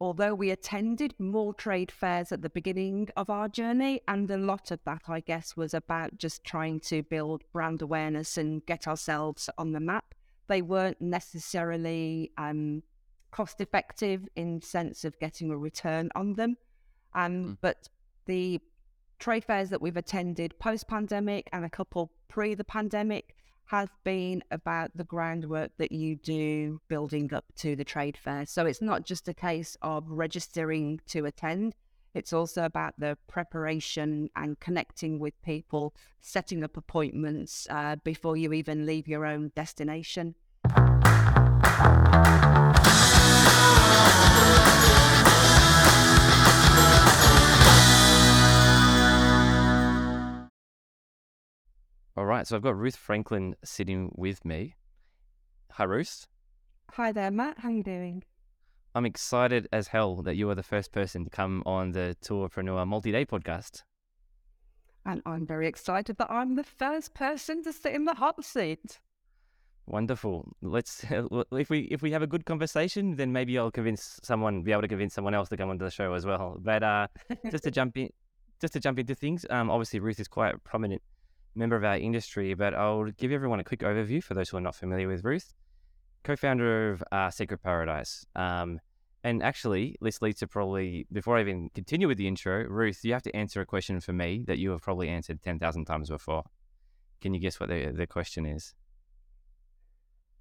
although we attended more trade fairs at the beginning of our journey, and a lot of that, I guess, was about just trying to build brand awareness and get ourselves on the map, they weren't necessarily cost effective in sense of getting a return on them. But the trade fairs that we've attended post-pandemic and a couple pre the pandemic has been about the groundwork that you do building up to the trade fair. So it's not just a case of registering to attend. It's also about the preparation and connecting with people, setting up appointments before you even leave your own destination. All right, so I've got Ruth Franklin sitting with me. Hi, Ruth. Hi there, Matt. How are you doing? I'm excited as hell that you are the first person to come on the Tourpreneur Multi-Day podcast. And I'm very excited that I'm the first person to sit in the hot seat. Wonderful. Let's if we have a good conversation, then maybe I'll be able to convince someone else to come onto the show as well. But just to jump into things, obviously Ruth is quite a prominent member of our industry, but I'll give everyone a quick overview for those who are not familiar with Ruth, co-founder of Secret Paradise. And actually, this leads to probably, before I even continue with the intro, Ruth, you have to answer a question for me that you have probably answered 10,000 times before. Can you guess what the question is?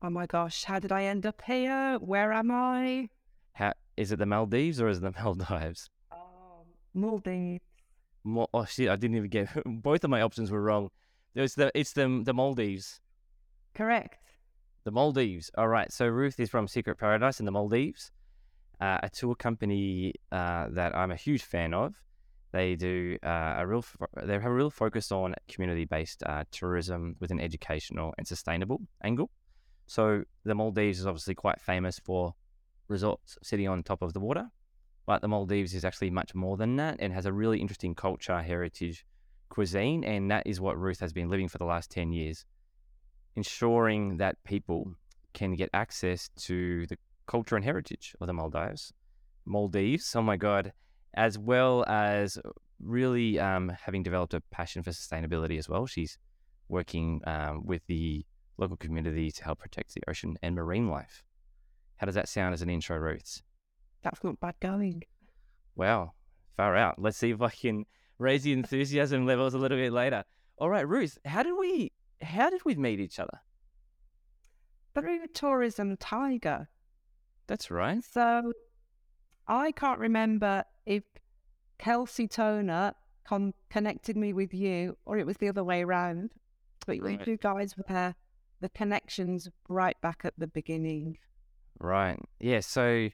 Oh my gosh, how did I end up here? Where am I? Is it the Maldives or is it the Maldives? Maldives. Oh shit, I didn't even get, both of my options were wrong. It's the Maldives. Correct. The Maldives. All right. So Ruth is from Secret Paradise in the Maldives, a tour company that I'm a huge fan of. They do they have a real focus on community-based tourism with an educational and sustainable angle. So the Maldives is obviously quite famous for resorts sitting on top of the water, but the Maldives is actually much more than that and has a really interesting culture, heritage, cuisine, and that is what Ruth has been living for the last 10 years, ensuring that people can get access to the culture and heritage of the Maldives, oh my God, as well as really having developed a passion for sustainability as well. She's working with the local community to help protect the ocean and marine life. How does that sound as an intro, Ruth? That's not bad going. Wow, far out. Let's see if I can raise the enthusiasm levels a little bit later. All right, Ruth, how did we meet each other? Through Tourism Tiger. That's right. So I can't remember if Kelsey Toner connected me with you or it was the other way around, but right. You guys were the connections right back at the beginning. Right. Yeah, so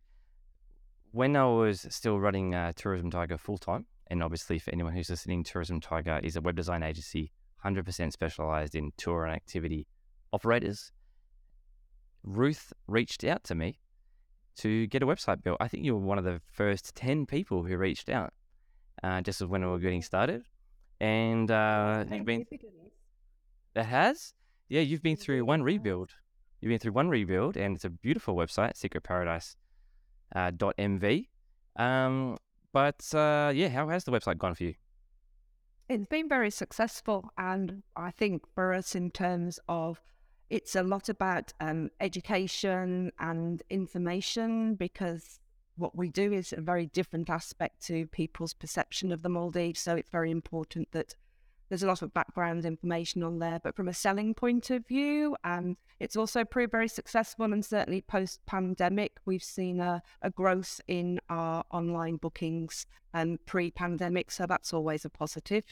when I was still running Tourism Tiger full-time, and obviously for anyone who's listening, Tourism Tiger is a web design agency 100% specialized in tour and activity operators. Ruth reached out to me to get a website built. I think you were one of the first 10 people who reached out just when we were getting started. And you've been through one rebuild. You've been through one rebuild, and it's a beautiful website, Secret Paradise. .mv. How has the website gone for you? It's been very successful, and I think for us in terms of it's a lot about education and information, because what we do is a very different aspect to people's perception of the Maldives, so it's very important that There's a lot of background information on there, but from a selling point of view, it's also proved very successful, and certainly post-pandemic, we've seen a growth in our online bookings pre-pandemic, so that's always a positive.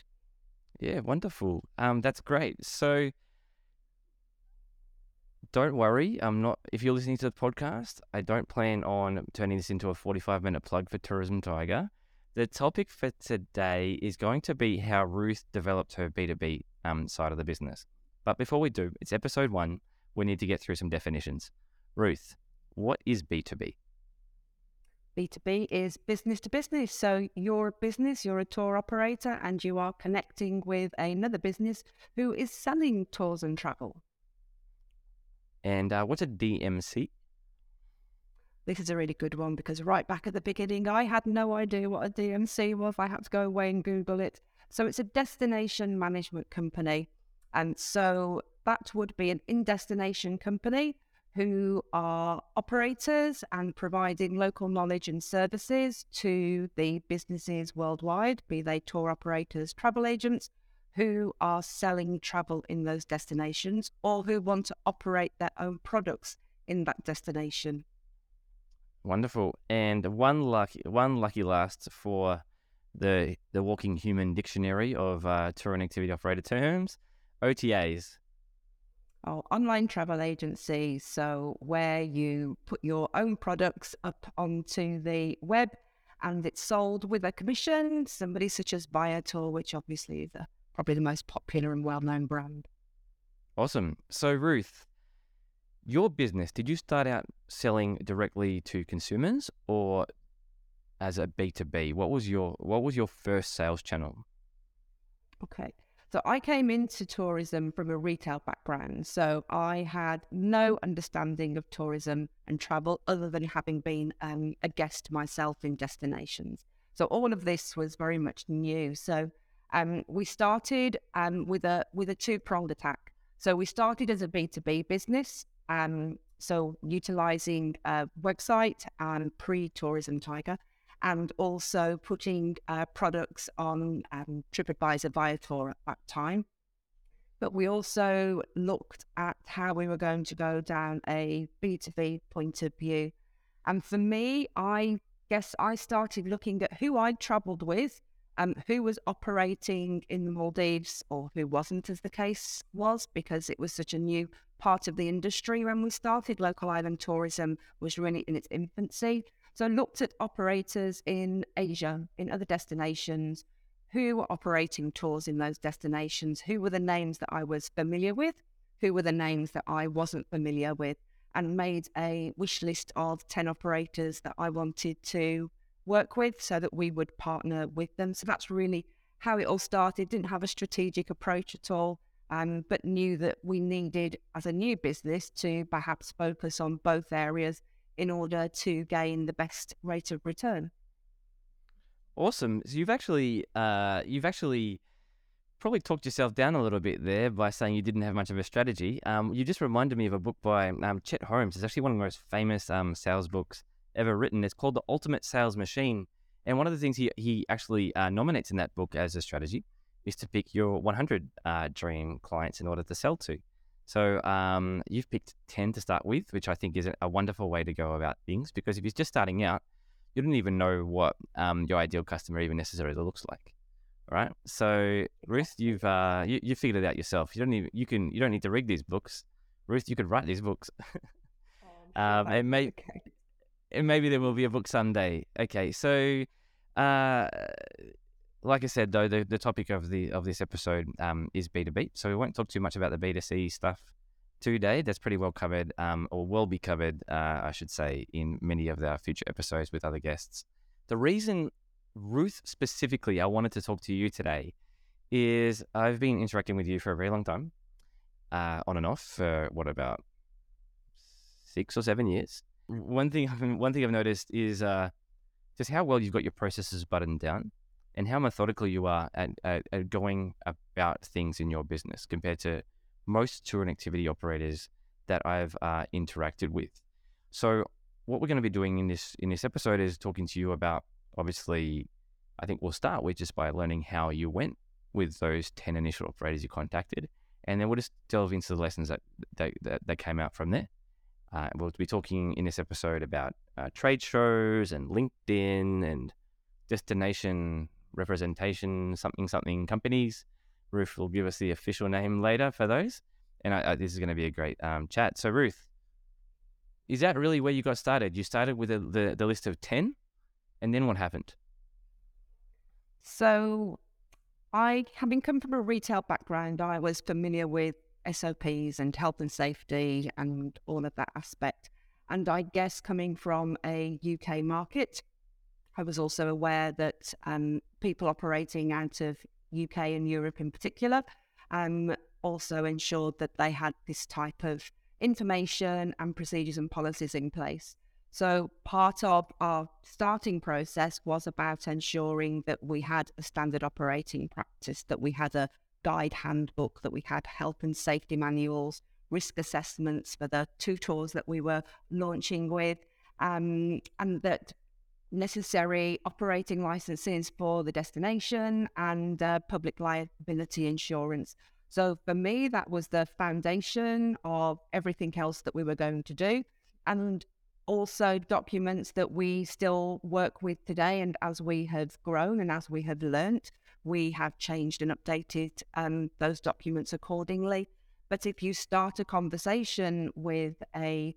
Yeah, wonderful. That's great. So don't worry, I'm not. If you're listening to the podcast, I don't plan on turning this into a 45-minute plug for Tourism Tiger. The topic for today is going to be how Ruth developed her B2B side of the business. But before we do, it's episode 1. We need to get through some definitions. Ruth, what is B2B? B2B is business to business. So you're a business, you're a tour operator, and you are connecting with another business who is selling tours and travel. And what's a DMC? This is a really good one, because right back at the beginning, I had no idea what a DMC was. I had to go away and Google it. So it's a destination management company. And so that would be an in-destination company who are operators and providing local knowledge and services to the businesses worldwide, be they tour operators, travel agents, who are selling travel in those destinations, or who want to operate their own products in that destination. Wonderful. And one lucky last for the walking human dictionary of tour and activity operator terms, OTAs. Oh, online travel agency. So where you put your own products up onto the web and it's sold with a commission, somebody such as Viator, which obviously is probably the most popular and well-known brand. Awesome. So Ruth, your business, did you start out selling directly to consumers or as a B2B? What was your first sales channel? Okay. So I came into tourism from a retail background. So I had no understanding of tourism and travel other than having been a guest myself in destinations. So all of this was very much new. So we started with a two-pronged attack. So we started as a B2B business, so utilising a website and pre-Tourism Tiger, and also putting products on TripAdvisor, Viator at that time. But we also looked at how we were going to go down a B2B point of view. And for me, I guess I started looking at who I travelled with, who was operating in the Maldives, or who wasn't, as the case was, because it was such a new part of the industry when we started. Local island tourism was really in its infancy. So I looked at operators in Asia, in other destinations, who were operating tours in those destinations, who were the names that I was familiar with, who were the names that I wasn't familiar with, and made a wish list of 10 operators that I wanted to work with so that we would partner with them. So that's really how it all started. Didn't have a strategic approach at all, but knew that we needed, as a new business, to perhaps focus on both areas in order to gain the best rate of return. Awesome. So you've actually probably talked yourself down a little bit there by saying you didn't have much of a strategy. You just reminded me of a book by Chet Holmes. It's actually one of the most famous sales books ever written. It's called The Ultimate Sales Machine. And one of the things he actually nominates in that book as a strategy is to pick your 100 dream clients in order to sell to. So you've picked 10 to start with, which I think is a wonderful way to go about things, because if you're just starting out, you don't even know what your ideal customer even necessarily looks like. All right. So Ruth, you've you figured it out yourself. You don't need to read these books. Ruth, you could write these books. Maybe there will be a book someday. Okay. So like I said, though, the topic of this episode is B2B, so we won't talk too much about the B2C stuff today. That's pretty well covered, or will be covered, I should say, in many of our future episodes with other guests. The reason, Ruth, specifically, I wanted to talk to you today is I've been interacting with you for a very long time, on and off, for about 6 or 7 years. One thing I've noticed is just how well you've got your processes buttoned down, and how methodical you are at going about things in your business compared to most tour and activity operators that I've interacted with. So what we're going to be doing in this episode is talking to you about, obviously, I think we'll start with just by learning how you went with those 10 initial operators you contacted. And then we'll just delve into the lessons that came out from there. We'll be talking in this episode about trade shows and LinkedIn and destination representation, something companies. Ruth will give us the official name later for those. And this is going to be a great chat. So Ruth, is that really where you got started? You started with the list of 10, and then what happened? So I, having come from a retail background, I was familiar with SOPs and health and safety and all of that aspect. And I guess coming from a UK market, I was also aware that people operating out of UK and Europe in particular also ensured that they had this type of information and procedures and policies in place. So part of our starting process was about ensuring that we had a standard operating practice, that we had a guide handbook, that we had health and safety manuals, risk assessments for the two tours that we were launching with, and that necessary operating licenses for the destination and public liability insurance. So for me, that was the foundation of everything else that we were going to do. And also documents that we still work with today. And as we have grown and as we have learnt, we have changed and updated those documents accordingly. But if you start a conversation with a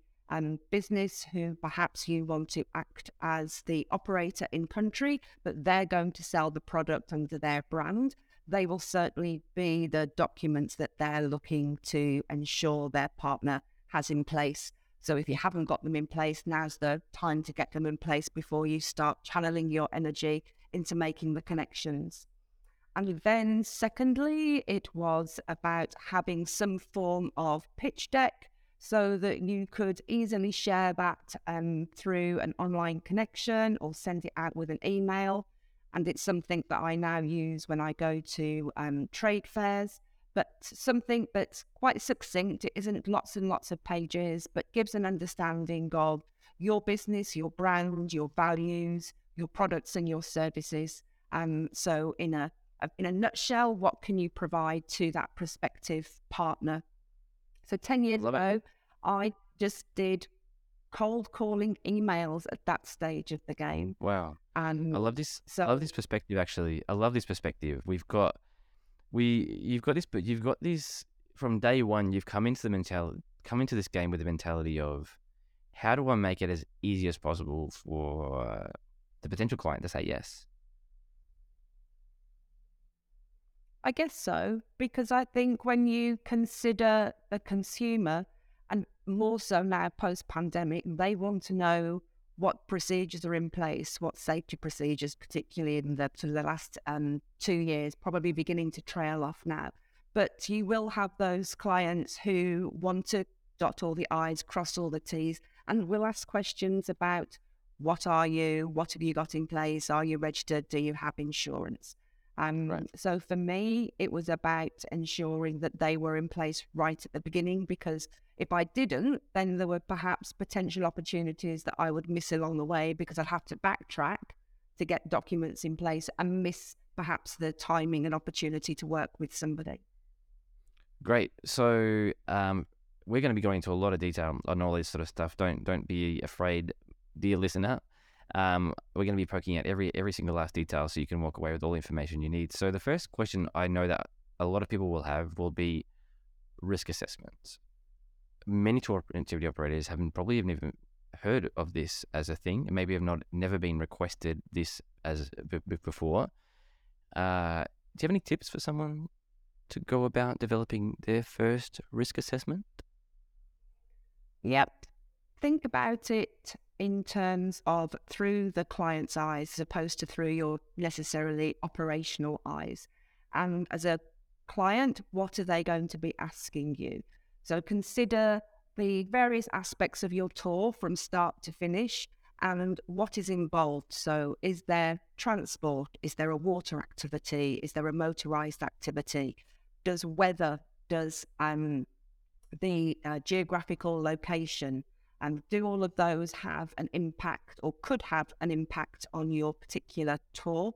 business who perhaps you want to act as the operator in country, but they're going to sell the product under their brand, they will certainly be the documents that they're looking to ensure their partner has in place. So if you haven't got them in place, now's the time to get them in place before you start channeling your energy into making the connections. And then secondly, it was about having some form of pitch deck so that you could easily share that through an online connection or send it out with an email. And it's something that I now use when I go to trade fairs. But something that's quite succinct, it isn't lots and lots of pages, but gives an understanding of your business, your brand, your values, your products and your services. So in a nutshell, what can you provide to that prospective partner? So 10 years ago, I just did cold calling emails at that stage of the game. Wow. And I love this. I love this perspective, actually. I love this perspective. You've got this from day one. You've come into this game with the mentality of how do I make it as easy as possible for the potential client to say yes? I guess so, because I think when you consider the consumer, and more so now post-pandemic, they want to know what procedures are in place, what safety procedures, particularly in the last 2 years, probably beginning to trail off now. But you will have those clients who want to dot all the I's, cross all the T's, and will ask questions about what are you, what have you got in place, are you registered, do you have insurance? Right. So for me, it was about ensuring that they were in place right at the beginning, because if I didn't, then there were perhaps potential opportunities that I would miss along the way because I'd have to backtrack to get documents in place and miss perhaps the timing and opportunity to work with somebody. Great. So we're going to be going into a lot of detail on all this sort of stuff. Don't be afraid, dear listener. We're going to be poking out every single last detail so you can walk away with all the information you need. So the first question I know that a lot of people will have will be risk assessments. Many tour activity operators haven't probably even heard of this as a thing, and maybe have not never been requested this as before. Do you have any tips for someone to go about developing their first risk assessment? Yep. Think about it in terms of through the client's eyes as opposed to through your necessarily operational eyes. And as a client, what are they going to be asking you? So consider the various aspects of your tour from start to finish and what is involved. So is there transport? Is there a water activity? Is there a motorized activity? Does weather, does the geographical location, and do all of those have an impact or could have an impact on your particular tour?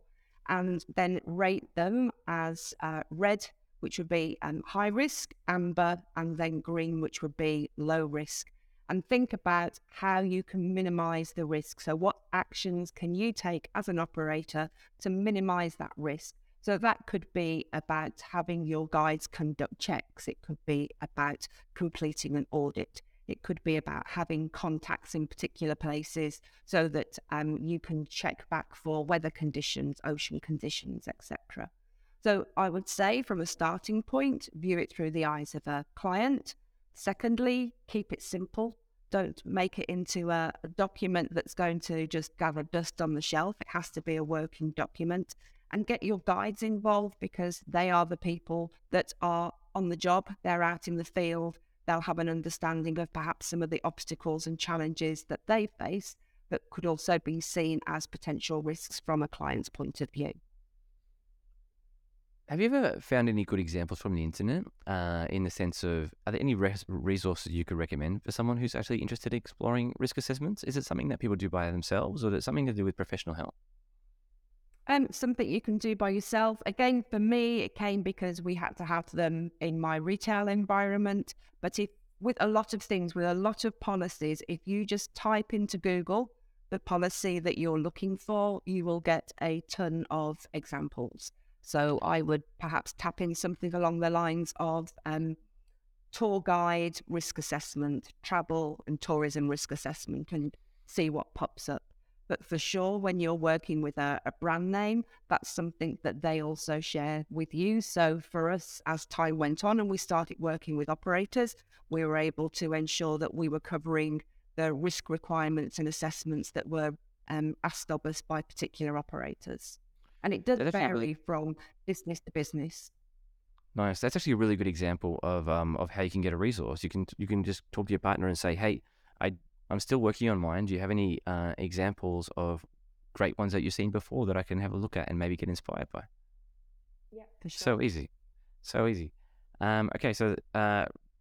and then rate them as red, which would be high risk, amber, and then green, which would be low risk. And think about how you can minimize the risk. So what actions can you take as an operator to minimize that risk? So that could be about having your guides conduct checks. It could be about completing an audit. It could be about having contacts in particular places so that you can check back for weather conditions, ocean conditions, etc. So I would say from a starting point, view it through the eyes of a client. Secondly, keep it simple. Don't make it into a document that's going to just gather dust on the shelf. It has to be a working document. And get your guides involved, because they are the people that are on the job. They're out in the field. They'll have an understanding of perhaps some of the obstacles and challenges that they face that could also be seen as potential risks from a client's point of view. Have you ever found any good examples from the internet in the sense of, are there any resources you could recommend for someone who's actually interested in exploring risk assessments? Is it something that people do by themselves, or is it something to do with professional help? Something you can do by yourself. Again, for me, it came because we had to have them in my retail environment. But if with a lot of things, with a lot of policies, if you just type into Google the policy that you're looking for, you will get a ton of examples. So I would perhaps tap in something along the lines of tour guide risk assessment, travel and tourism risk assessment, and see what pops up. But for sure, when you're working with a brand name, that's something that they also share with you. So for us, as time went on and we started working with operators, we were able to ensure that we were covering the risk requirements and assessments that were asked of us by particular operators. And it does vary from business to business. Nice. That's actually a really good example of how you can get a resource. You can just talk to your partner and say, hey, I'm still working on mine. Do you have any examples of great ones that you've seen before that I can have a look at and maybe get inspired by? Yeah, for sure. So easy. Okay, so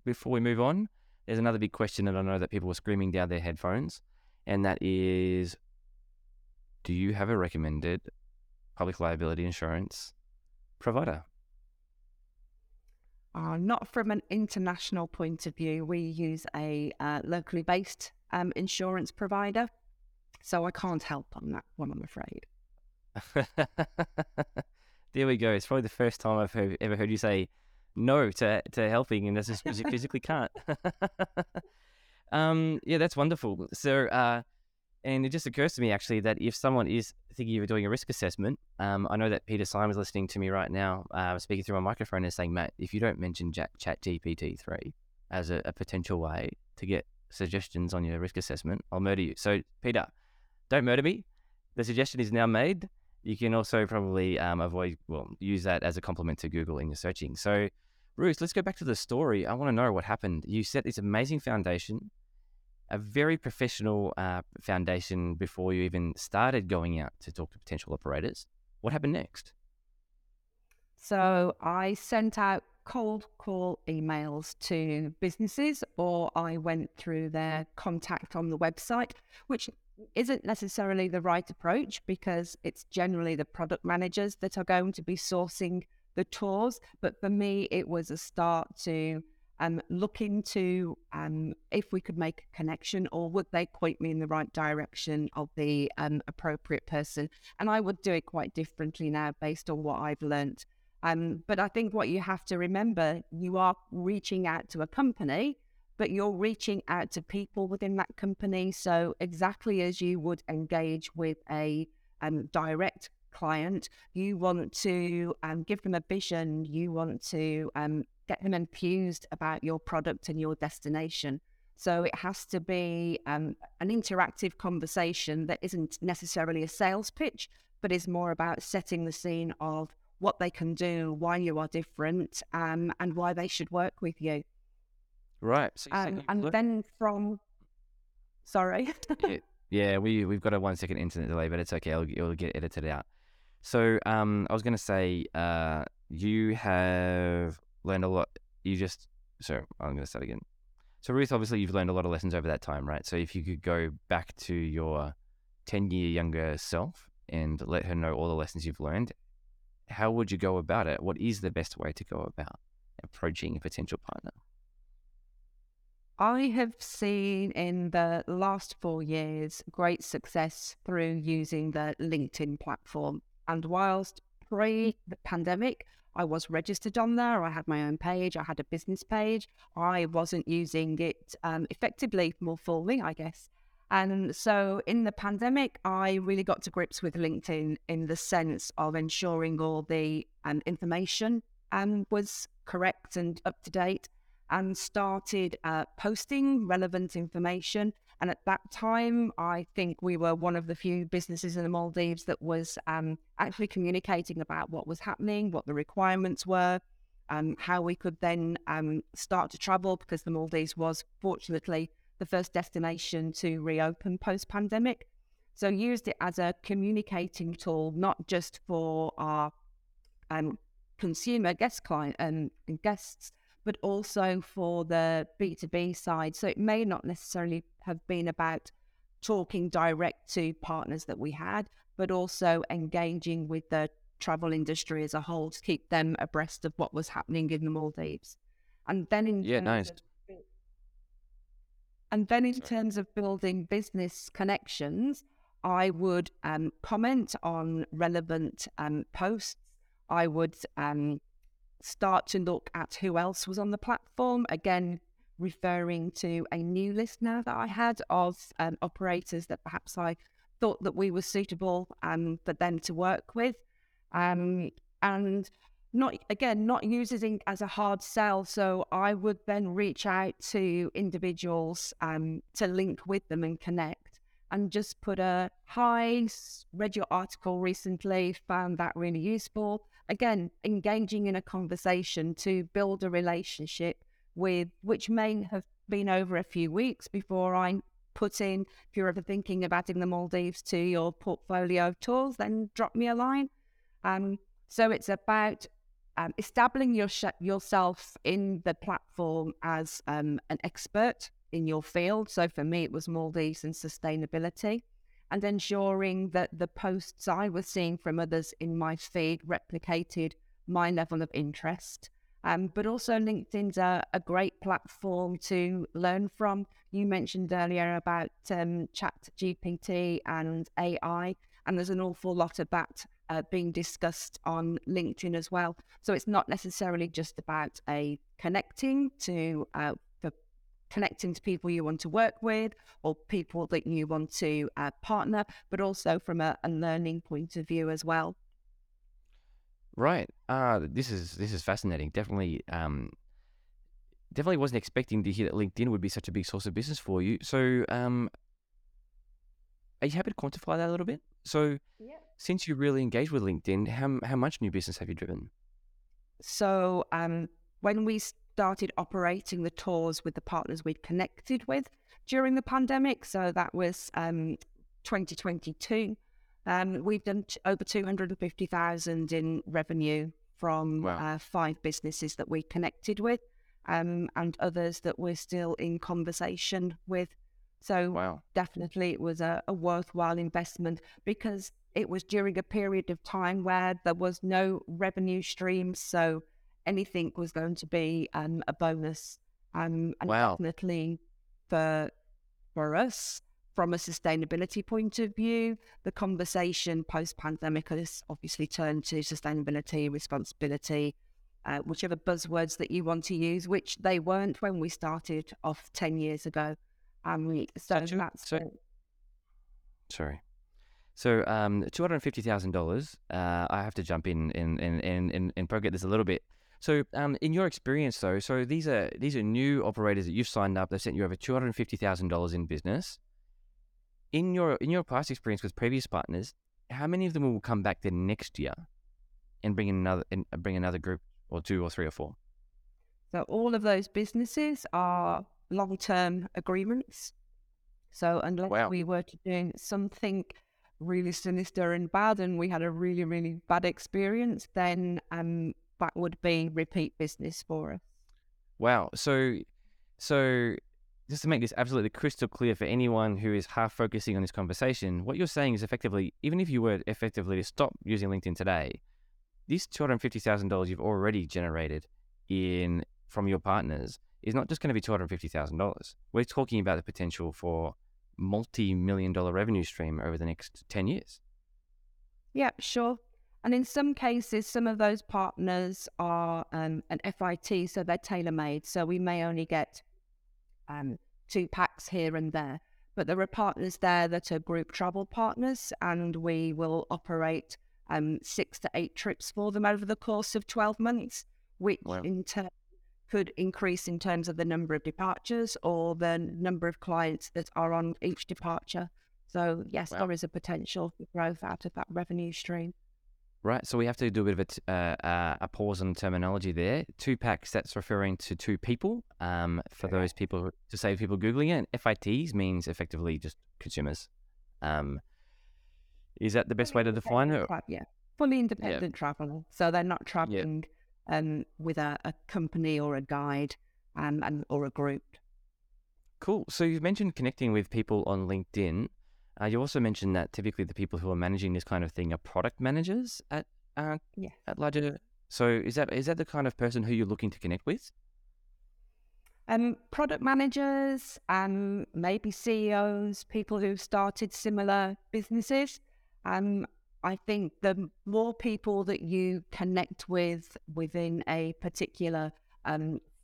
before we move on, there's another big question that I know that people were screaming down their headphones, and that is, do you have a recommended public liability insurance provider? Not from an international point of view. We use a locally based insurance provider, so I can't help on that one, I'm afraid. There we go. It's probably the first time I've ever heard you say no to helping, and that's just because you physically can't. Yeah, that's wonderful. So, and it just occurs to me actually that if someone is thinking of doing a risk assessment, I know that Peter Simon's listening to me right now, speaking through my microphone and saying, Matt, if you don't mention ChatGPT-3 as a potential way to get suggestions on your risk assessment, I'll murder you. So Peter, don't murder me. The suggestion is now made. You can also probably use that as a compliment to Google in your searching. So Ruth, let's go back to the story. I want to know what happened. You set this amazing foundation, a very professional foundation before you even started going out to talk to potential operators. What happened next? So I sent out cold call emails to businesses, or I went through their contact on the website, which isn't necessarily the right approach because it's generally the product managers that are going to be sourcing the tours. But for me, it was a start to look into if we could make a connection, or would they point me in the right direction of the appropriate person. And I would do it quite differently now based on what I've learned. But I think what you have to remember, you are reaching out to a company, but you're reaching out to people within that company. So exactly as you would engage with a direct client, you want to give them a vision, you want to get them enthused about your product and your destination. So it has to be an interactive conversation that isn't necessarily a sales pitch, but is more about setting the scene of what they can do, why you are different, and why they should work with you. Right. So we've got a 1 second internet delay, but it's okay. It'll get edited out. So I was going to say you have learned a lot. I'm going to start again. So Ruth, obviously you've learned a lot of lessons over that time, right? So if you could go back to your 10-year younger self and let her know all the lessons you've learned, how would you go about it? What is the best way to go about approaching a potential partner? I have seen in the last 4 years great success through using the LinkedIn platform. And whilst pre the pandemic, I was registered on there. I had my own page. I had a business page. I wasn't using it effectively, more fully, I guess. And so in the pandemic, I really got to grips with LinkedIn in the sense of ensuring all the information was correct and up to date, and started posting relevant information. And at that time, I think we were one of the few businesses in the Maldives that was actually communicating about what was happening, what the requirements were, how we could then start to travel, because the Maldives was fortunately the first destination to reopen post-pandemic. So used it as a communicating tool, not just for our consumer guest client and guests, but also for the B2B side. So it may not necessarily have been about talking direct to partners that we had, but also engaging with the travel industry as a whole to keep them abreast of what was happening in the Maldives. And then in terms of building business connections, I would comment on relevant posts. I would start to look at who else was on the platform, again referring to a new list now that I had of operators that perhaps I thought that we were suitable for them to work with, and not using it as a hard sell. So I would then reach out to individuals to link with them and connect, and just put a hi, read your article recently, found that really useful. Again, engaging in a conversation to build a relationship with, which may have been over a few weeks before I put in, if you're ever thinking about adding the Maldives to your portfolio of tours, then drop me a line. So it's about establishing yourself in the platform as an expert in your field. So for me, it was Maldives and sustainability, and ensuring that the posts I was seeing from others in my feed replicated my level of interest. But also LinkedIn's a great platform to learn from. You mentioned earlier about ChatGPT and AI, and there's an awful lot of that being discussed on LinkedIn as well. So it's not necessarily just about a connecting to people you want to work with or people that you want to partner, but also from a learning point of view as well. Right. This is fascinating. Definitely, definitely wasn't expecting to hear that LinkedIn would be such a big source of business for you. So, are you happy to quantify that a little bit? So, yeah. Since you really engaged with LinkedIn, how much new business have you driven? So, when we started operating the tours with the partners we'd connected with during the pandemic, so that was 2022. We've done over 250,000 in revenue from five businesses that we connected with, and others that we're still in conversation with. So definitely it was a worthwhile investment, because it was during a period of time where there was no revenue stream. So anything was going to be a bonus, and definitely for us, from a sustainability point of view, the conversation post-pandemic has obviously turned to sustainability, responsibility, whichever buzzwords that you want to use, which they weren't when we started off 10 years ago. So $250,000. I have to jump in and poke at this a little bit. So, in your experience, though, so these are new operators that you've signed up. They've sent you over $250,000 in business. In your past experience with previous partners, how many of them will come back the next year and bring another group or two or three or four? So all of those businesses are long-term agreements. So unless we were to do something really sinister and bad, and we had a really, really bad experience, then that would be repeat business for us. Wow. So just to make this absolutely crystal clear for anyone who is half focusing on this conversation, what you're saying is effectively, even if you were effectively to stop using LinkedIn today, this $250,000 you've already generated in from your partners is not just going to be $250,000. We're talking about the potential for multi-million-dollar revenue stream over the next 10 years. Yeah, sure. And in some cases, some of those partners are an FIT, so they're tailor-made. So we may only get 2 packs here and there. But there are partners there that are group travel partners, and we will operate 6 to 8 trips for them over the course of 12 months, which in turn could increase in terms of the number of departures or the number of clients that are on each departure. So yes, there is a potential for growth out of that revenue stream. Right, so we have to do a bit of a pause on terminology there. 2 packs, that's referring to 2 people. Those people, to save people Googling it, and FITs means effectively just consumers. Is that the best way to define it? Yeah, fully independent travel. So they're not traveling with a company or a guide or a group. Cool. So you've mentioned connecting with people on LinkedIn. You also mentioned that typically the people who are managing this kind of thing are product managers at larger. So is that the kind of person who you're looking to connect with? Product managers, maybe CEOs, people who've started similar businesses. I think the more people that you connect with within a particular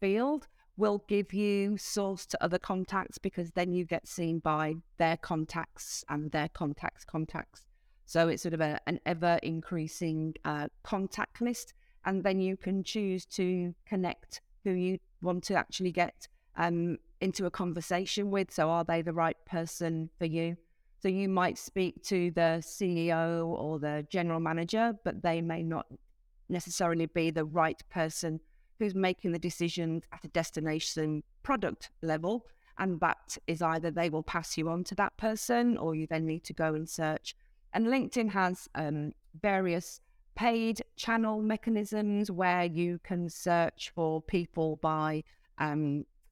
field will give you source to other contacts, because then you get seen by their contacts and their contacts' contacts. So it's sort of an ever-increasing contact list, and then you can choose to connect who you want to actually get into a conversation with. So are they the right person for you? So you might speak to the CEO or the general manager, but they may not necessarily be the right person who's making the decisions at a destination product level, and that is either they will pass you on to that person or you then need to go and search. And LinkedIn has various paid channel mechanisms where you can search for people by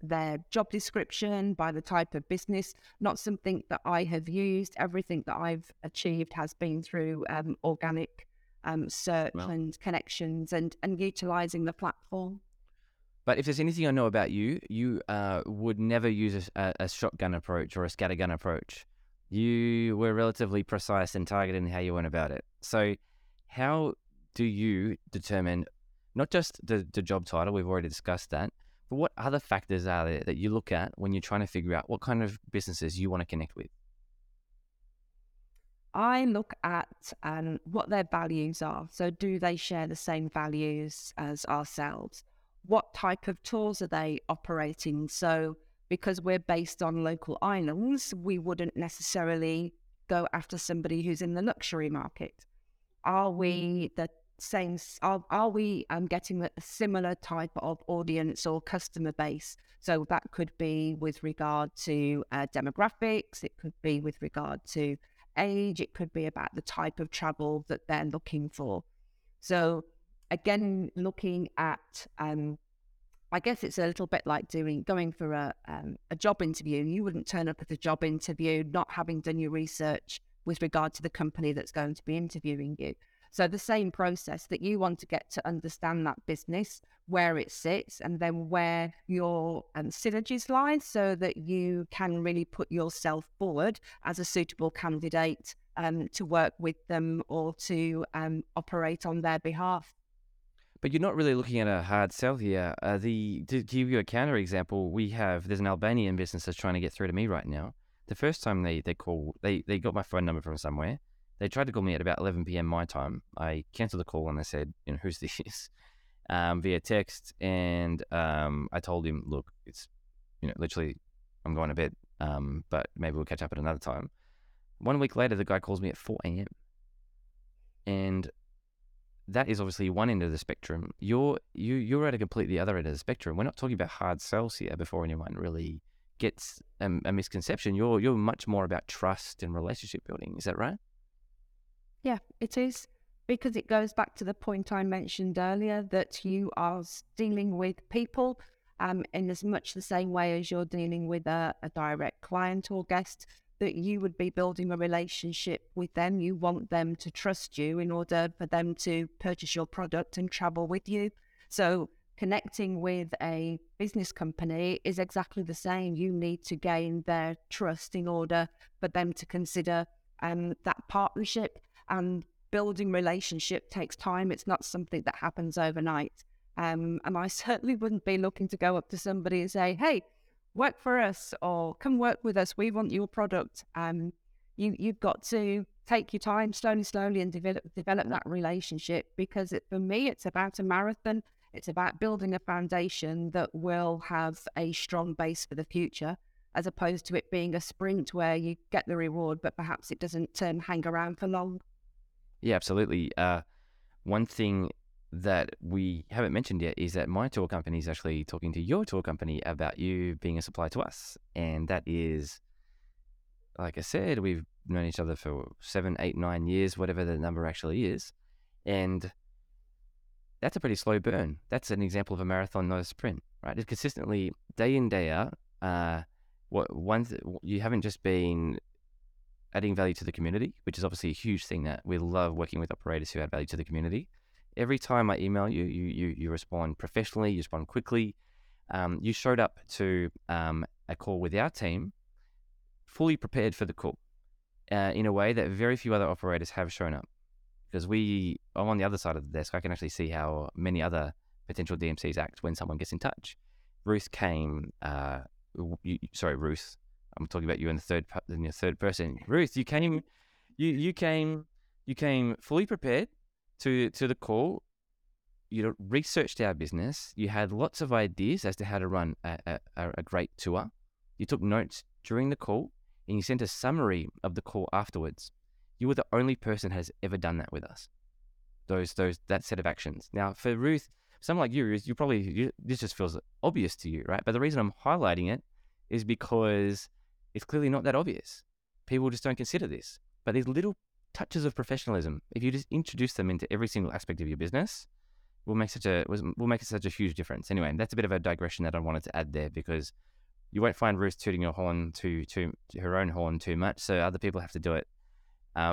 their job description, by the type of business. Not something that I have used. Everything that I've achieved has been through organic search and connections and utilising the platform. But if there's anything I know about you, you would never use a shotgun approach or a scattergun approach. You were relatively precise and targeted in how you went about it. So how do you determine not just the job title, we've already discussed that, but what other factors are there that you look at when you're trying to figure out what kind of businesses you want to connect with? I look at what their values are. So do they share the same values as ourselves? What type of tours are they operating? So because we're based on local islands, we wouldn't necessarily go after somebody who's in the luxury market. Are we the same? Are we getting a similar type of audience or customer base? So that could be with regard to demographics. It could be with regard to age, it could be about the type of travel that they're looking for. So again, looking at, I guess it's a little bit like going for a job interview. You wouldn't turn up at a job interview not having done your research with regard to the company that's going to be interviewing you. So the same process, that you want to get to understand that business, where it sits, and then where your synergies lie, so that you can really put yourself forward as a suitable candidate to work with them or to operate on their behalf. But you're not really looking at a hard sell here. To give you a counter example, there's an Albanian business that's trying to get through to me right now. The first time they got my phone number from somewhere. They tried to call me at about 11 p.m. my time. I cancelled the call and I said, who's this? Via text. And I told him, look, it's, literally I'm going to bed, but maybe we'll catch up at another time. 1 week later, the guy calls me at 4 a.m. And that is obviously one end of the spectrum. You're at a completely other end of the spectrum. We're not talking about hard sales here before anyone really gets a misconception. You're much more about trust and relationship building. Is that right? Yeah, it is, because it goes back to the point I mentioned earlier that you are dealing with people in as much the same way as you're dealing with a direct client or guest, that you would be building a relationship with them. You want them to trust you in order for them to purchase your product and travel with you. So connecting with a business company is exactly the same. You need to gain their trust in order for them to consider that partnership. And building relationship takes time. It's not something that happens overnight. And I certainly wouldn't be looking to go up to somebody and say, hey, work for us, or come work with us, we want your product. You've got to take your time slowly and develop that relationship, because for me, it's about a marathon. It's about building a foundation that will have a strong base for the future, as opposed to it being a sprint where you get the reward, but perhaps it doesn't hang around for long. Yeah, absolutely. One thing that we haven't mentioned yet is that my tour company is actually talking to your tour company about you being a supplier to us. And that is, like I said, we've known each other for 7, 8, 9 years, whatever the number actually is. And that's a pretty slow burn. That's an example of a marathon, not a sprint, right? It's consistently day in, day out. You haven't just been adding value to the community, which is obviously a huge thing that we love working with operators who add value to the community. Every time I email you, you respond professionally, you respond quickly. You showed up to a call with our team, fully prepared for the call, in a way that very few other operators have shown up. Because I'm on the other side of the desk, I can actually see how many other potential DMCs act when someone gets in touch. Ruth, I'm talking about you in the third person. Ruth, you came fully prepared to the call. You researched our business. You had lots of ideas as to how to run a great tour. You took notes during the call, and you sent a summary of the call afterwards. You were the only person that has ever done that with us. That set of actions. Now, for Ruth, someone like you, Ruth, this just feels obvious to you, right? But the reason I'm highlighting it is because it's clearly not that obvious. People just don't consider this. But these little touches of professionalism, if you just introduce them into every single aspect of your business, will make such a huge difference. Anyway, that's a bit of a digression that I wanted to add there, because you won't find Ruth tooting your horn to her own horn too much, so other people have to do it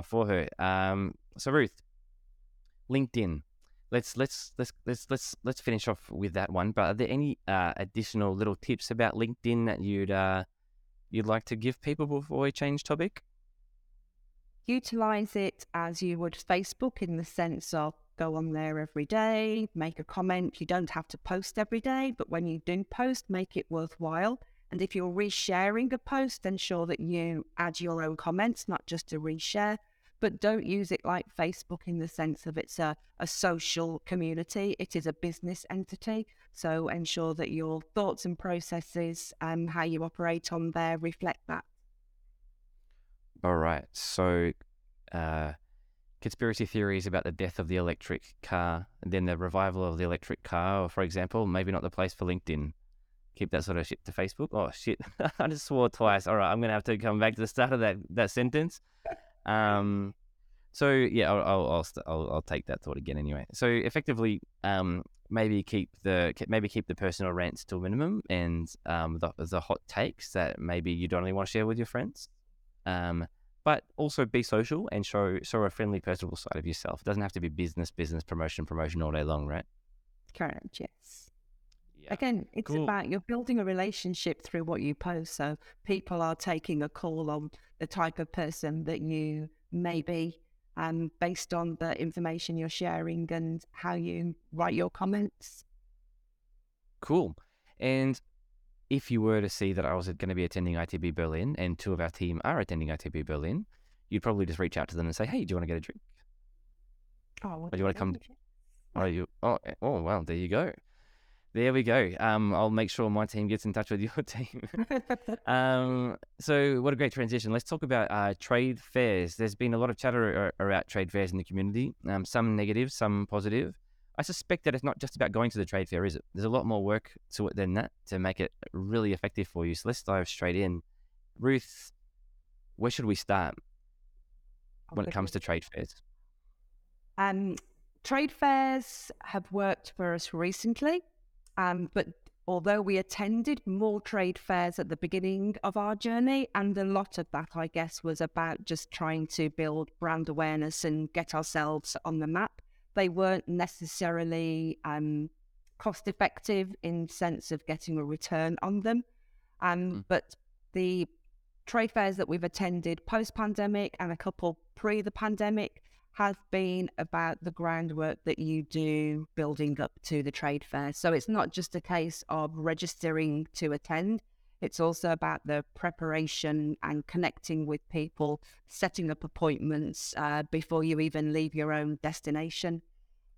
for her. So Ruth, LinkedIn. Let's finish off with that one. But are there any additional little tips about LinkedIn that you'd like to give people before we change topic? Utilize it as you would Facebook, in the sense of go on there every day, make a comment. You don't have to post every day, but when you do post, make it worthwhile. And if you're resharing a post, ensure that you add your own comments, not just a reshare. But don't use it like Facebook, in the sense of it's a social community. It is a business entity. So ensure that your thoughts and processes and how you operate on there reflect that. All right. So conspiracy theories about the death of the electric car, and then the revival of the electric car, or for example, maybe not the place for LinkedIn. Keep that sort of shit to Facebook. Oh, shit. I just swore twice. All right. I'm going to have to come back to the start of that sentence. So yeah, I'll take that thought again anyway. So effectively, maybe keep the personal rants to a minimum, and the hot takes that maybe you don't really want to share with your friends. But also be social and show a friendly, personable side of yourself. It doesn't have to be business, promotion all day long, right? Correct. Yes. Yeah. Again, it's cool. About you're building a relationship through what you post. So people are taking a call on the type of person that you may be, based on the information you're sharing and how you write your comments. Cool. And if you were to see that I was going to be attending ITB Berlin, and two of our team are attending ITB Berlin, you'd probably just reach out to them and say, hey, do you want to get a drink? Oh, do you want to come? Oh, well, there you go. There we go. I'll make sure my team gets in touch with your team. So what a great transition. Let's talk about trade fairs. There's been a lot of chatter around trade fairs in the community, some negative, some positive. I suspect that it's not just about going to the trade fair, is it? There's a lot more work to it than that to make it really effective for you. So let's dive straight in. Ruth, where should we start when it comes to trade fairs? Trade fairs have worked for us recently. But although we attended more trade fairs at the beginning of our journey, and a lot of that, I guess, was about just trying to build brand awareness and get ourselves on the map, they weren't necessarily cost effective in sense of getting a return on them. But the trade fairs that we've attended post-pandemic and a couple pre the pandemic has been about the groundwork that you do building up to the trade fair. So it's not just a case of registering to attend. It's also about the preparation and connecting with people, setting up appointments before you even leave your own destination.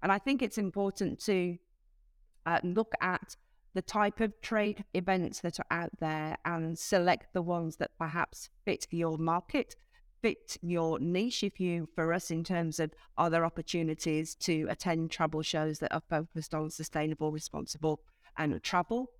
And I think it's important to look at the type of trade events that are out there and select the ones that perhaps fit your market, fit your niche. If you, for us, in terms of are there opportunities to attend travel shows that are focused on sustainable, responsible and travel.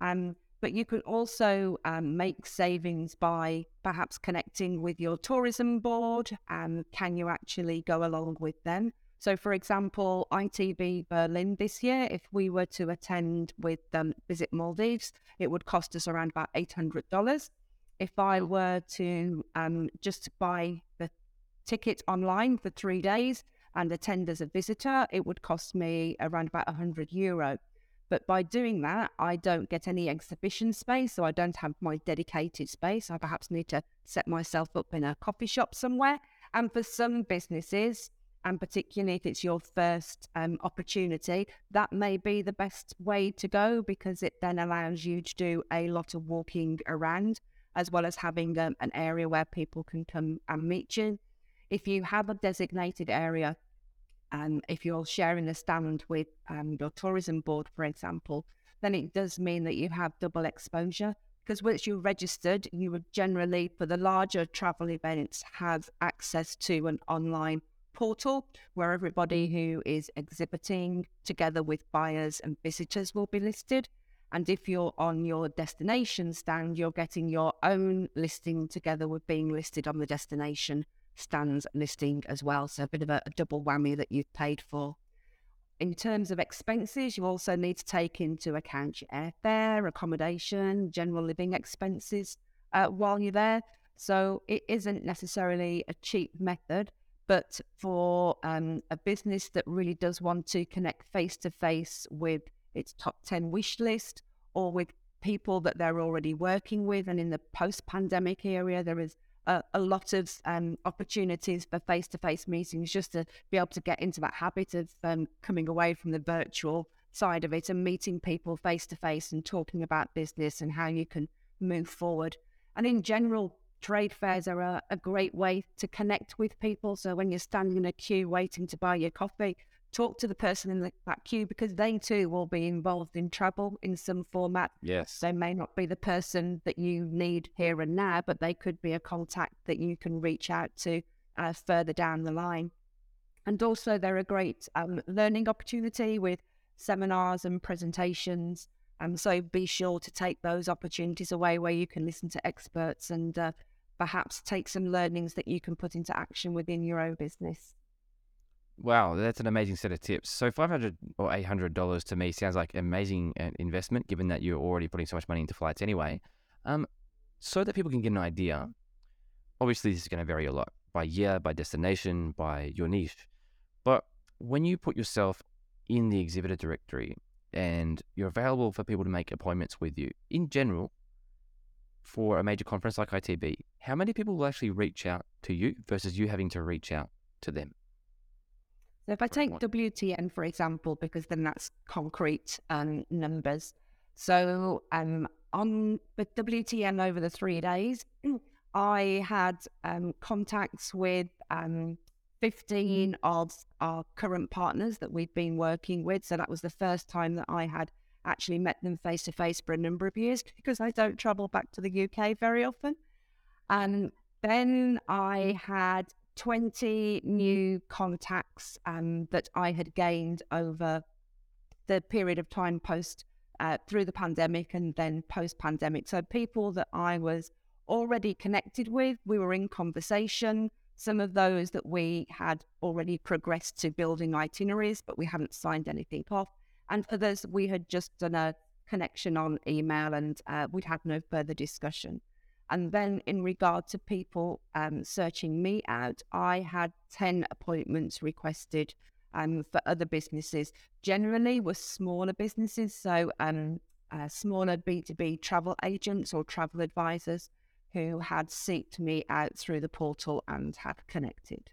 But you can also make savings by perhaps connecting with your tourism board. Can you actually go along with them? So, for example, ITB Berlin this year, if we were to attend with Visit Maldives, it would cost us around about $800. If I were to just buy the ticket online for 3 days and attend as a visitor, it would cost me around about €100. But by doing that, I don't get any exhibition space, so I don't have my dedicated space. I perhaps need to set myself up in a coffee shop somewhere. And for some businesses, and particularly if it's your first opportunity, that may be the best way to go, because it then allows you to do a lot of walking around, as well as having an area where people can come and meet you. If you have a designated area, if you're sharing a stand with your tourism board, for example, then it does mean that you have double exposure, because once you're registered, you would generally, for the larger travel events, have access to an online portal where everybody who is exhibiting together with buyers and visitors will be listed. And if you're on your destination stand, you're getting your own listing together with being listed on the destination stand's listing as well. So a bit of a double whammy that you've paid for. In terms of expenses, you also need to take into account your airfare, accommodation, general living expenses while you're there. So it isn't necessarily a cheap method. But for a business that really does want to connect face-to-face with its top 10 wish list, or with people that they're already working with, and in the post-pandemic era, there is a lot of opportunities for face-to-face meetings, just to be able to get into that habit of coming away from the virtual side of it and meeting people face-to-face and talking about business and how you can move forward. And in general, trade fairs are a great way to connect with people. So when you're standing in a queue waiting to buy your coffee, talk to the person in that queue, because they too will be involved in travel in some format. Yes. They may not be the person that you need here and now, but they could be a contact that you can reach out to further down the line. And also they're a great learning opportunity with seminars and presentations. And so be sure to take those opportunities away where you can listen to experts and perhaps take some learnings that you can put into action within your own business. Wow, that's an amazing set of tips. So $500 or $800 to me sounds like an amazing investment, given that you're already putting so much money into flights anyway. So that people can get an idea, obviously this is going to vary a lot by year, by destination, by your niche. But when you put yourself in the exhibitor directory and you're available for people to make appointments with you, in general, for a major conference like ITB, how many people will actually reach out to you versus you having to reach out to them? So if I take WTN, for example, because then that's concrete numbers. So on the WTN over the 3 days, I had contacts with 15 of our current partners that we've been working with. So that was the first time that I had actually met them face to face for a number of years, because I don't travel back to the UK very often. And then I had 20 new contacts that I had gained over the period of time post through the pandemic and then post pandemic. So people that I was already connected with, we were in conversation. Some of those that we had already progressed to building itineraries, but we haven't signed anything off. And others, we had just done a connection on email, and we'd had no further discussion. And then in regard to people searching me out, I had 10 appointments requested for other businesses. Generally were smaller businesses, so smaller B2B travel agents or travel advisors who had sought me out through the portal and had connected.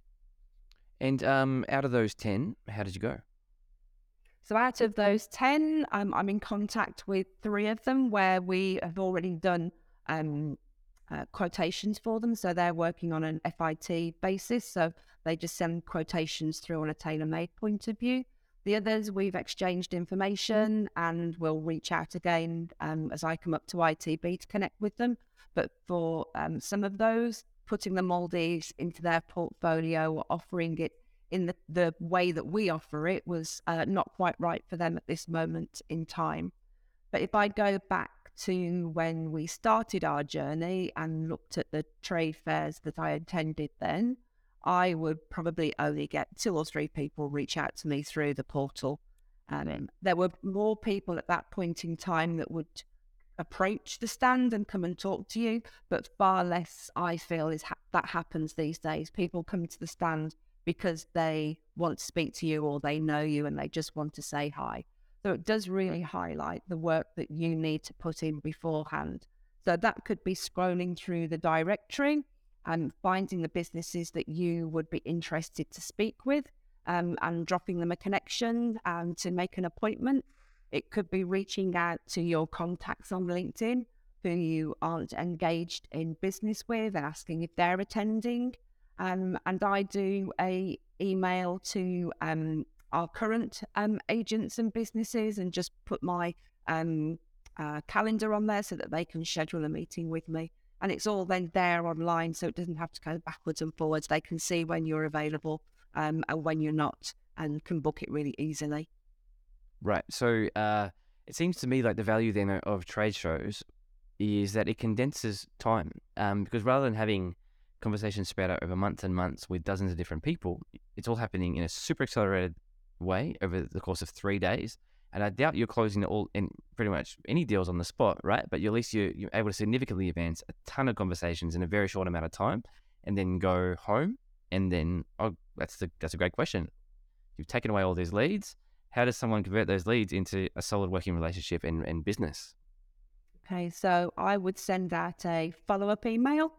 And out of those 10, how did you go? So out of those 10, I'm in contact with 3 of them where we have already done quotations for them. So they're working on an FIT basis. So they just send quotations through on a tailor-made point of view. The others, we've exchanged information and we'll reach out again as I come up to ITB to connect with them. But for some of those, putting the Maldives into their portfolio or offering it in the way that we offer it was not quite right for them at this moment in time. But if I go back to when we started our journey and looked at the trade fairs that I attended then, I would probably only get 2 or 3 people reach out to me through the portal. There were more people at that point in time that would approach the stand and come and talk to you, but far less, I feel, is that happens these days. People come to the stand because they want to speak to you or they know you and they just want to say hi. So it does really highlight the work that you need to put in beforehand. So that could be scrolling through the directory and finding the businesses that you would be interested to speak with and dropping them a connection and to make an appointment. It could be reaching out to your contacts on LinkedIn who you aren't engaged in business with and asking if they're attending. And I do a email to our current agents and businesses and just put my calendar on there so that they can schedule a meeting with me. And it's all then there online, so it doesn't have to go backwards and forwards. They can see when you're available and when you're not and can book it really easily. Right. So it seems to me like the value then of trade shows is that it condenses time because rather than having conversations spread out over months and months with dozens of different people, it's all happening in a super accelerated way over the course of 3 days. And I doubt you're closing all in pretty much any deals on the spot, right? But at least you're able to significantly advance a ton of conversations in a very short amount of time and then go home. And then, that's a great question. You've taken away all these leads. How does someone convert those leads into a solid working relationship and business? Okay, so I would send out a follow-up email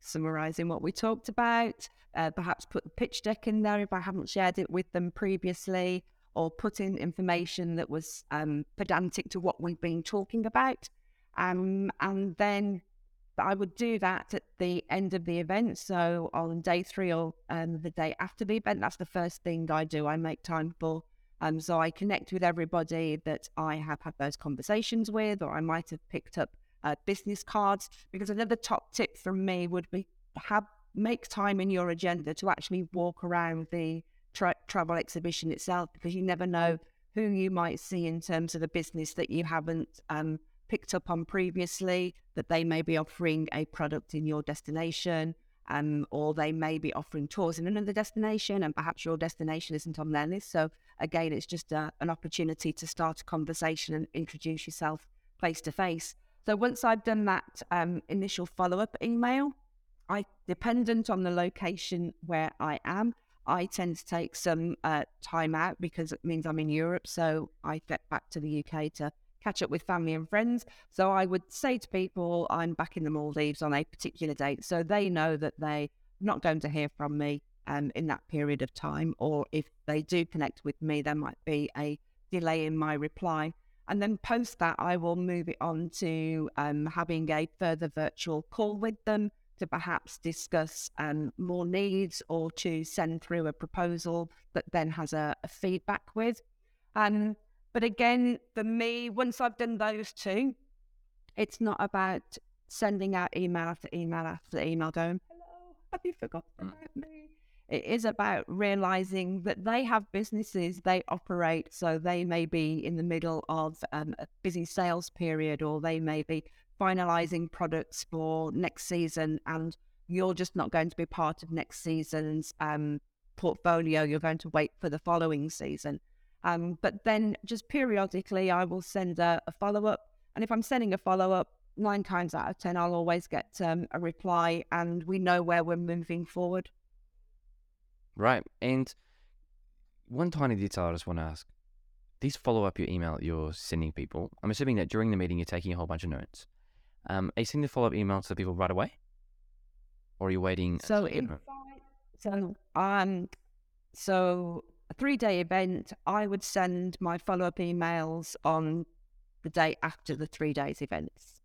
summarising what we talked about, perhaps put the pitch deck in there if I haven't shared it with them previously, or put in information that was pedantic to what we've been talking about. And then I would do that at the end of the event. So on day 3 or the day after the event, that's the first thing I do. I make time for. So I connect with everybody that I have had those conversations with, or I might have picked up business cards, because another top tip from me would be make time in your agenda to actually walk around the travel exhibition itself, because you never know who you might see in terms of a business that you haven't picked up on previously, that they may be offering a product in your destination, or they may be offering tours in another destination, and perhaps your destination isn't on their list. So again, it's just an opportunity to start a conversation and introduce yourself face to face. So once I've done that initial follow-up email, dependent on the location where I am, I tend to take some time out because it means I'm in Europe. So I get back to the UK to catch up with family and friends. So I would say to people, I'm back in the Maldives on a particular date. So they know that they're not going to hear from me in that period of time. Or if they do connect with me, there might be a delay in my reply. And then post that, I will move it on to having a further virtual call with them to perhaps discuss more needs, or to send through a proposal that then has a feedback with. But again, for me, once I've done those 2, it's not about sending out email after email after email going, hello, have you forgotten about me? It is about realising that they have businesses, they operate, so they may be in the middle of a busy sales period, or they may be finalising products for next season, and you're just not going to be part of next season's portfolio. You're going to wait for the following season. But then just periodically, I will send a follow-up. And if I'm sending a follow-up, 9 times out of 10, I'll always get a reply, and we know where we're moving forward. Right. And one tiny detail I just want to ask. These follow-up your email that you're sending people, I'm assuming that during the meeting, you're taking a whole bunch of notes. Are you sending the follow-up email to the people right away? Or are you waiting? So a 3-day event, I would send my follow-up emails on the day after the 3 days events,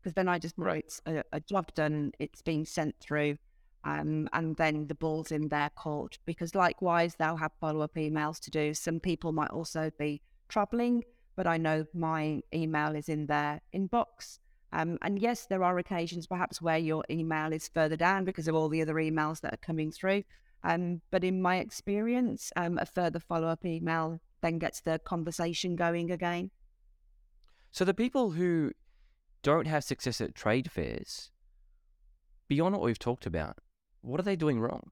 because then I just know it's a job done, it's being sent through, and then the ball's in their court, because likewise, they'll have follow-up emails to do. Some people might also be traveling, but I know my email is in their inbox. And yes, there are occasions perhaps where your email is further down because of all the other emails that are coming through. But in my experience, a further follow-up email then gets the conversation going again. So the people who don't have success at trade fairs, beyond what we've talked about, what are they doing wrong?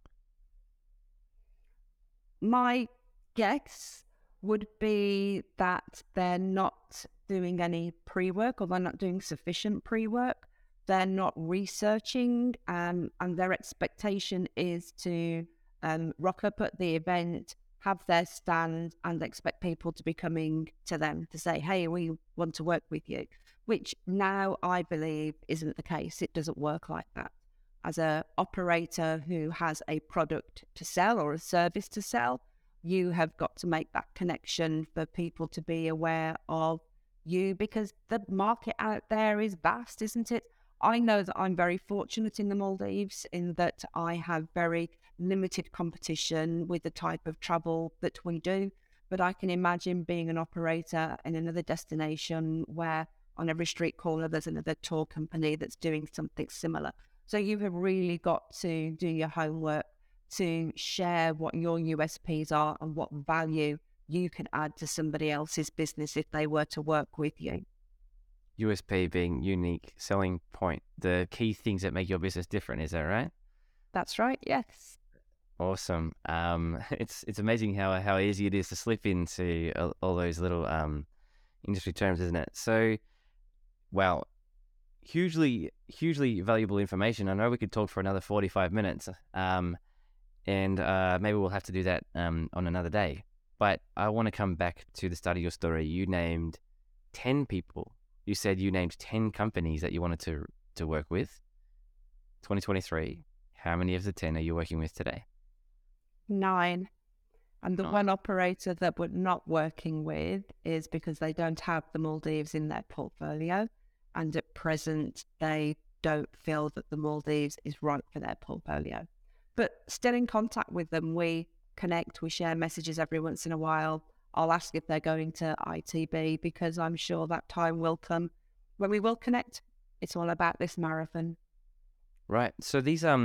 My guess would be that they're not doing any pre-work, or they're not doing sufficient pre-work. They're not researching, and their expectation is to rock up at the event, have their stand, and expect people to be coming to them to say, hey, we want to work with you, which now I believe isn't the case. It doesn't work like that. As an operator who has a product to sell or a service to sell, you have got to make that connection for people to be aware of you, because the market out there is vast, isn't it? I know that I'm very fortunate in the Maldives in that I have very limited competition with the type of travel that we do, but I can imagine being an operator in another destination where on every street corner there's another tour company that's doing something similar. So you have really got to do your homework to share what your USPs are and what value you can add to somebody else's business if they were to work with you. USP being unique selling point, the key things that make your business different, is that right? That's right, yes. Awesome. It's amazing how easy it is to slip into all those little industry terms, isn't it? So, wow, hugely valuable information. I know we could talk for another 45 minutes, and maybe we'll have to do that on another day. But I want to come back to the start of your story. You named 10 people. You said you named 10 companies that you wanted to work with. 2023, how many of the 10 are you working with today? 9. And the one operator that we're not working with is because they don't have the Maldives in their portfolio. And at present, they don't feel that the Maldives is right for their portfolio. But still in contact with them, we connect, we share messages every once in a while. I'll ask if they're going to ITB, because I'm sure that time will come when we will connect. It's all about this marathon. Right. So these out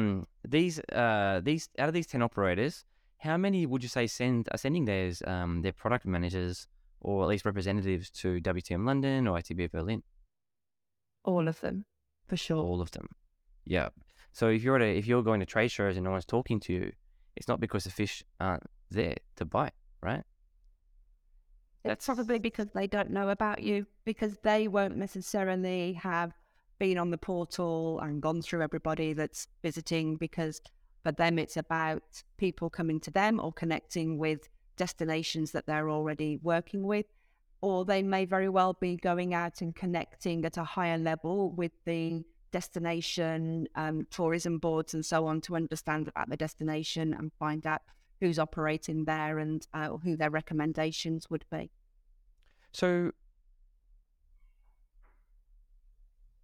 of these 10 operators, how many would you say are sending their product managers or at least representatives to WTM London or ITB Berlin? All of them, for sure. All of them. Yeah. So if you're going to trade shows and no one's talking to you, it's not because the fish aren't there to bite, right? It's probably because they don't know about you, because they won't necessarily have been on the portal and gone through everybody that's visiting, because for them it's about people coming to them or connecting with destinations that they're already working with. Or they may very well be going out and connecting at a higher level with the destination tourism boards and so on to understand about the destination and find out who's operating there and who their recommendations would be. So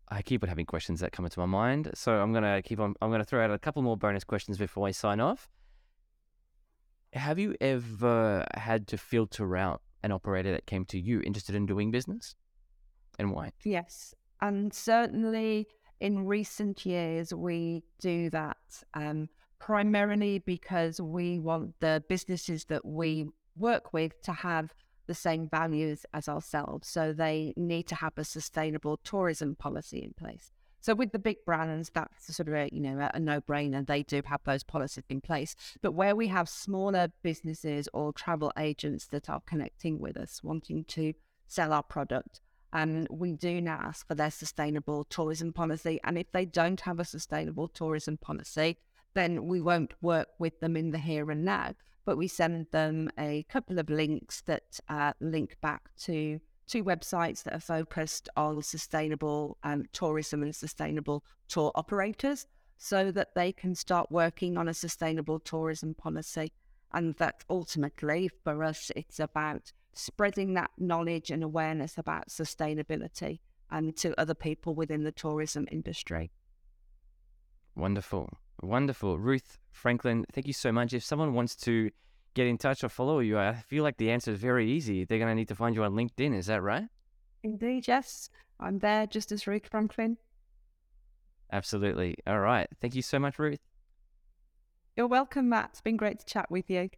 I keep on having questions that come into my mind. So I'm going to throw out a couple more bonus questions before I sign off. Have you ever had to filter out an operator that came to you interested in doing business, and why? Yes. And certainly in recent years, we do that. Primarily because we want the businesses that we work with to have the same values as ourselves. So they need to have a sustainable tourism policy in place. So with the big brands, that's sort of a, you know, a no-brainer. They do have those policies in place. But where we have smaller businesses or travel agents that are connecting with us, wanting to sell our product, and we do now ask for their sustainable tourism policy. And if they don't have a sustainable tourism policy, then we won't work with them in the here and now. But we send them a couple of links that link back to two websites that are focused on sustainable tourism and sustainable tour operators, so that they can start working on a sustainable tourism policy. And that ultimately for us, it's about spreading that knowledge and awareness about sustainability and to other people within the tourism industry. Wonderful. Wonderful. Ruth Franklin, thank you so much. If someone wants to get in touch or follow you, I feel like the answer is very easy. They're going to need to find you on LinkedIn. Is that right? Indeed, yes. I'm there just as Ruth Franklin. Absolutely. All right. Thank you so much, Ruth. You're welcome, Matt. It's been great to chat with you.